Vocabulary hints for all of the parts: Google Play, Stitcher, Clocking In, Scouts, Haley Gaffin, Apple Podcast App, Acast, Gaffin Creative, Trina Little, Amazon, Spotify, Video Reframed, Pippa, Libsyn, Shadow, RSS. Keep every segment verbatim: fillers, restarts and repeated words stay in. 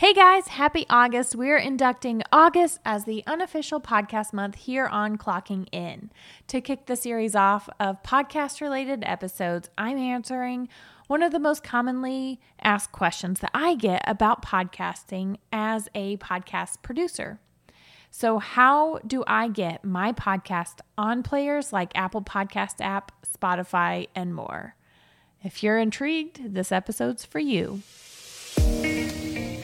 Hey guys, happy August. We're inducting August as the unofficial podcast month here on Clocking In. To kick the series off of podcast-related episodes, I'm answering one of the most commonly asked questions that I get about podcasting as a podcast producer. So how do I get my podcast on players like Apple Podcast App, Spotify, and more? If you're intrigued, this episode's for you.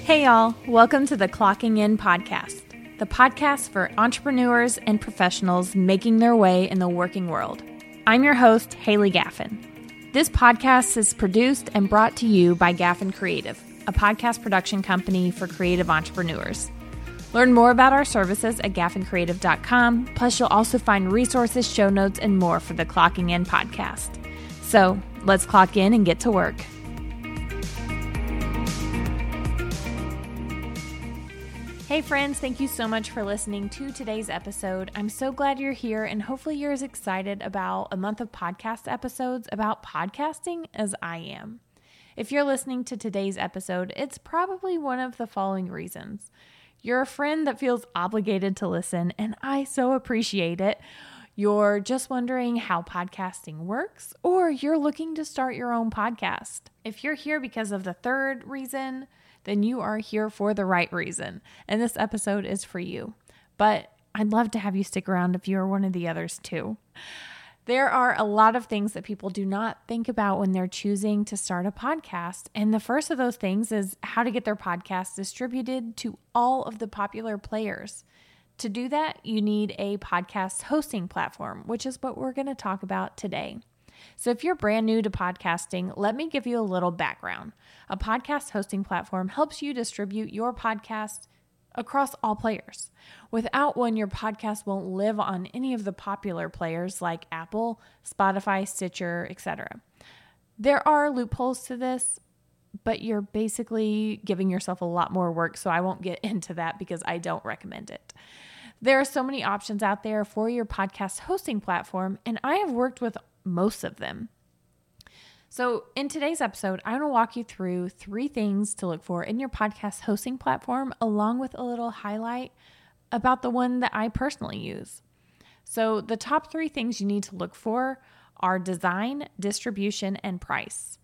Hey y'all, welcome to the Clocking In podcast, the podcast for entrepreneurs and professionals making their way in the working world. I'm your host, Haley Gaffin. This podcast is produced and brought to you by Gaffin Creative, a podcast production company for creative entrepreneurs. Learn more about our services at gaffin creative dot com, plus you'll also find resources, show notes, and more for the Clocking In podcast. So let's clock in and get to work. Hey friends, thank you so much for listening to today's episode. I'm so glad you're here, and hopefully you're as excited about a month of podcast episodes about podcasting as I am. If you're listening to today's episode, it's probably one of the following reasons. You're a friend that feels obligated to listen, and I so appreciate it. You're just wondering how podcasting works, or you're looking to start your own podcast. If you're here because of the third reason, then you are here for the right reason, and this episode is for you. But I'd love to have you stick around if you are one of the others too. There are a lot of things that people do not think about when they're choosing to start a podcast, and the first of those things is how to get their podcast distributed to all of the popular players. To do that, you need a podcast hosting platform, which is what we're going to talk about today. So if you're brand new to podcasting, let me give you a little background. A podcast hosting platform helps you distribute your podcast across all players. Without one, your podcast won't live on any of the popular players like Apple, Spotify, Stitcher, et cetera. There are loopholes to this, but you're basically giving yourself a lot more work, so I won't get into that because I don't recommend it. There are so many options out there for your podcast hosting platform, and I have worked with most of them. So in today's episode, I'm going to walk you through three things to look for in your podcast hosting platform, along with a little highlight about the one that I personally use. So the top three things you need to look for are design, distribution, and price.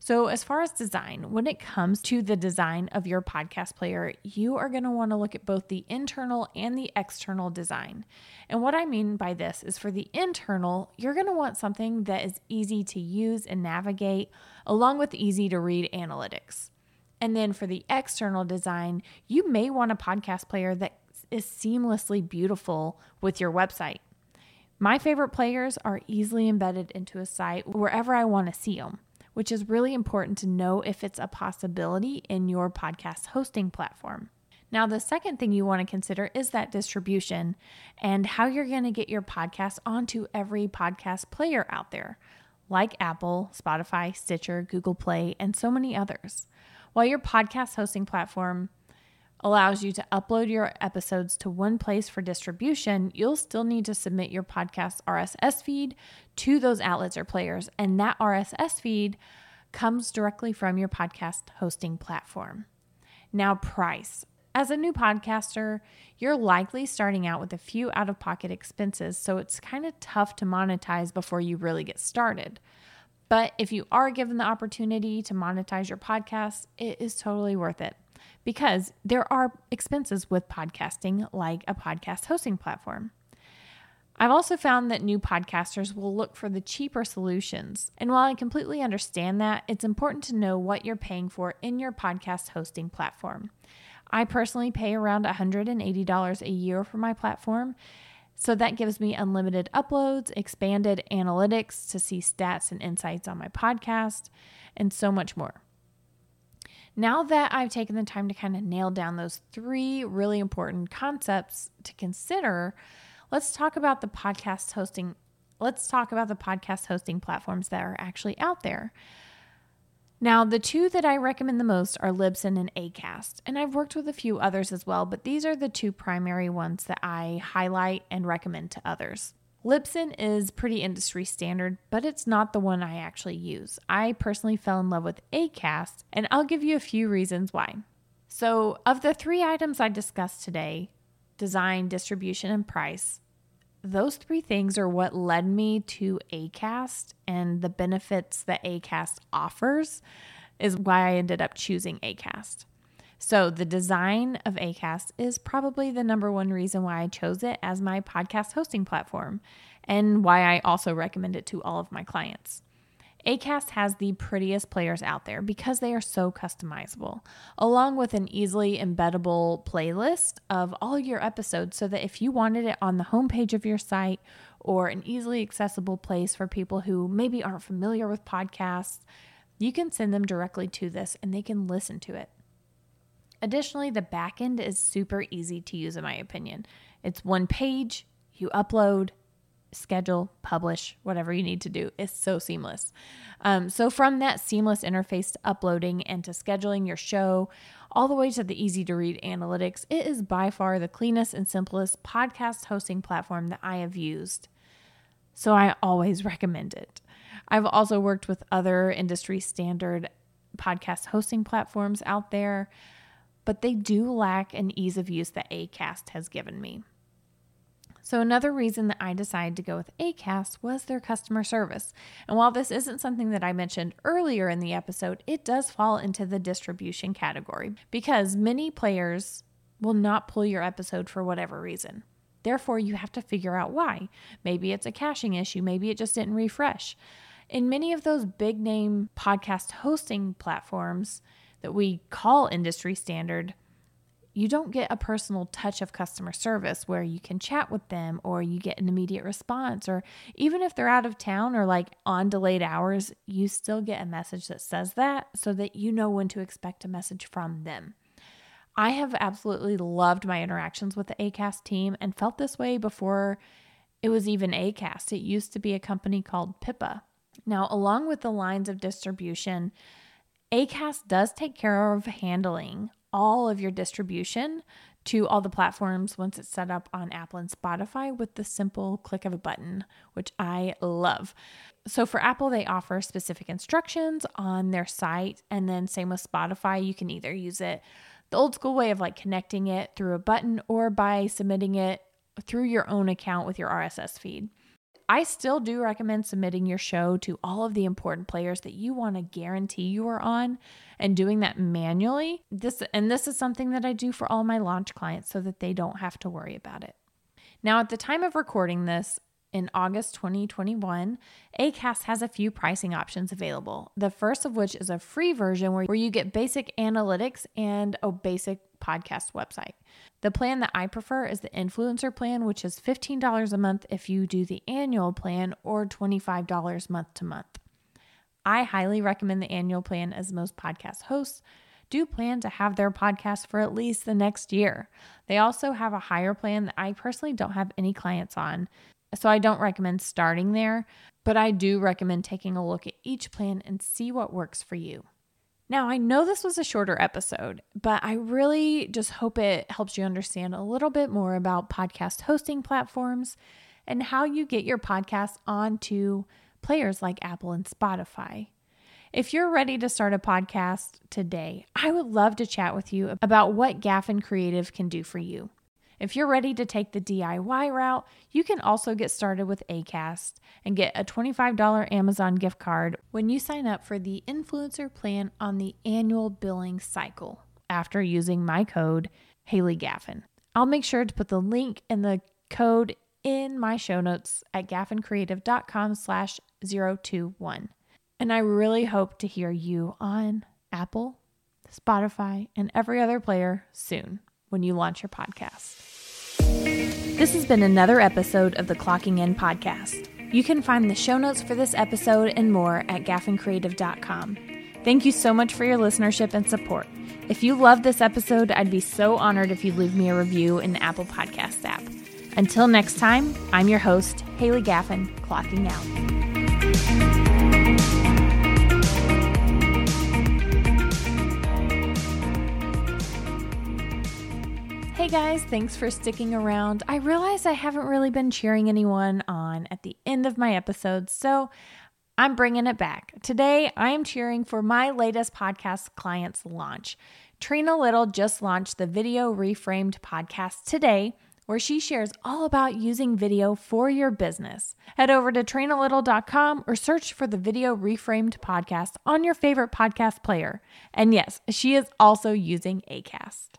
So as far as design, when it comes to the design of your podcast player, you are going to want to look at both the internal and the external design. And what I mean by this is for the internal, you're going to want something that is easy to use and navigate, along with easy to read analytics. And then for the external design, you may want a podcast player that is seamlessly beautiful with your website. My favorite players are easily embedded into a site wherever I want to see them, which is really important to know if it's a possibility in your podcast hosting platform. Now, the second thing you want to consider is that distribution and how you're going to get your podcast onto every podcast player out there, like Apple, Spotify, Stitcher, Google Play, and so many others. While your podcast hosting platform allows you to upload your episodes to one place for distribution, you'll still need to submit your podcast's R S S feed to those outlets or players, and that R S S feed comes directly from your podcast hosting platform. Now, price. As a new podcaster, you're likely starting out with a few out-of-pocket expenses, so it's kind of tough to monetize before you really get started. But if you are given the opportunity to monetize your podcast, it is totally worth it, because there are expenses with podcasting, like a podcast hosting platform. I've also found that new podcasters will look for the cheaper solutions. And while I completely understand that, it's important to know what you're paying for in your podcast hosting platform. I personally pay around one hundred eighty dollars a year for my platform, so that gives me unlimited uploads, expanded analytics to see stats and insights on my podcast, and so much more. Now that I've taken the time to kind of nail down those three really important concepts to consider, let's talk about the podcast hosting. Let's talk about the podcast hosting platforms that are actually out there. Now, the two that I recommend the most are Libsyn and Acast, and I've worked with a few others as well, but these are the two primary ones that I highlight and recommend to others. Libsyn is pretty industry standard, but it's not the one I actually use. I personally fell in love with Acast, and I'll give you a few reasons why. So of the three items I discussed today, design, distribution, and price, those three things are what led me to Acast, and the benefits that Acast offers is why I ended up choosing Acast. So the design of Acast is probably the number one reason why I chose it as my podcast hosting platform and why I also recommend it to all of my clients. Acast has the prettiest players out there because they are so customizable, along with an easily embeddable playlist of all your episodes so that if you wanted it on the homepage of your site or an easily accessible place for people who maybe aren't familiar with podcasts, you can send them directly to this and they can listen to it. Additionally, the backend is super easy to use in my opinion. It's one page, you upload, schedule, publish, whatever you need to do. It's so seamless. Um, so from that seamless interface to uploading and to scheduling your show, all the way to the easy-to-read analytics, it is by far the cleanest and simplest podcast hosting platform that I have used. So I always recommend it. I've also worked with other industry standard podcast hosting platforms out there, but they do lack an ease of use that Acast has given me. So another reason that I decided to go with Acast was their customer service. And while this isn't something that I mentioned earlier in the episode, it does fall into the distribution category because many players will not pull your episode for whatever reason. Therefore, you have to figure out why. Maybe it's a caching issue. Maybe it just didn't refresh. In many of those big name podcast hosting platforms that we call industry standard, you don't get a personal touch of customer service where you can chat with them or you get an immediate response, or even if they're out of town or like on delayed hours, you still get a message that says that so that you know when to expect a message from them. I have absolutely loved my interactions with the Acast team and felt this way before it was even Acast. It used to be a company called Pippa. Now, along with the lines of distribution, Acast does take care of handling all of your distribution to all the platforms once it's set up on Apple and Spotify with the simple click of a button, which I love. So for Apple, they offer specific instructions on their site, and then same with Spotify, you can either use it the old school way of like connecting it through a button or by submitting it through your own account with your R S S feed. I still do recommend submitting your show to all of the important players that you want to guarantee you are on and doing that manually. This and this is something that I do for all my launch clients so that they don't have to worry about it. Now, at the time of recording this in August twenty twenty-one, Acast has a few pricing options available. The first of which is a free version where, where you get basic analytics and a basic podcast website. The plan that I prefer is the influencer plan, which is fifteen dollars a month if you do the annual plan or twenty-five dollars month to month. I highly recommend the annual plan as most podcast hosts do plan to have their podcast for at least the next year. They also have a higher plan that I personally don't have any clients on, so I don't recommend starting there, but I do recommend taking a look at each plan and see what works for you. Now, I know this was a shorter episode, but I really just hope it helps you understand a little bit more about podcast hosting platforms and how you get your podcast onto players like Apple and Spotify. If you're ready to start a podcast today, I would love to chat with you about what Gaffin Creative can do for you. If you're ready to take the D I Y route, you can also get started with Acast and get a twenty-five dollars Amazon gift card when you sign up for the influencer plan on the annual billing cycle after using my code, Haley Gaffin. I'll make sure to put the link and the code in my show notes at gaffin creative dot com slash zero two one. And I really hope to hear you on Apple, Spotify, and every other player soon when you launch your podcast. This has been another episode of the Clocking In podcast. You can find the show notes for this episode and more at gaffin creative dot com. Thank you so much for your listenership and support. If you loved this episode, I'd be so honored if you leave me a review in the Apple Podcast app. Until next time, I'm your host, Haley Gaffin, clocking out. Hey guys, thanks for sticking around. I realize I haven't really been cheering anyone on at the end of my episodes, so I'm bringing it back. Today, I am cheering for my latest podcast client's launch. Trina Little just launched the Video Reframed podcast today, where she shares all about using video for your business. Head over to trina little dot com or search for the Video Reframed podcast on your favorite podcast player. And yes, she is also using Acast.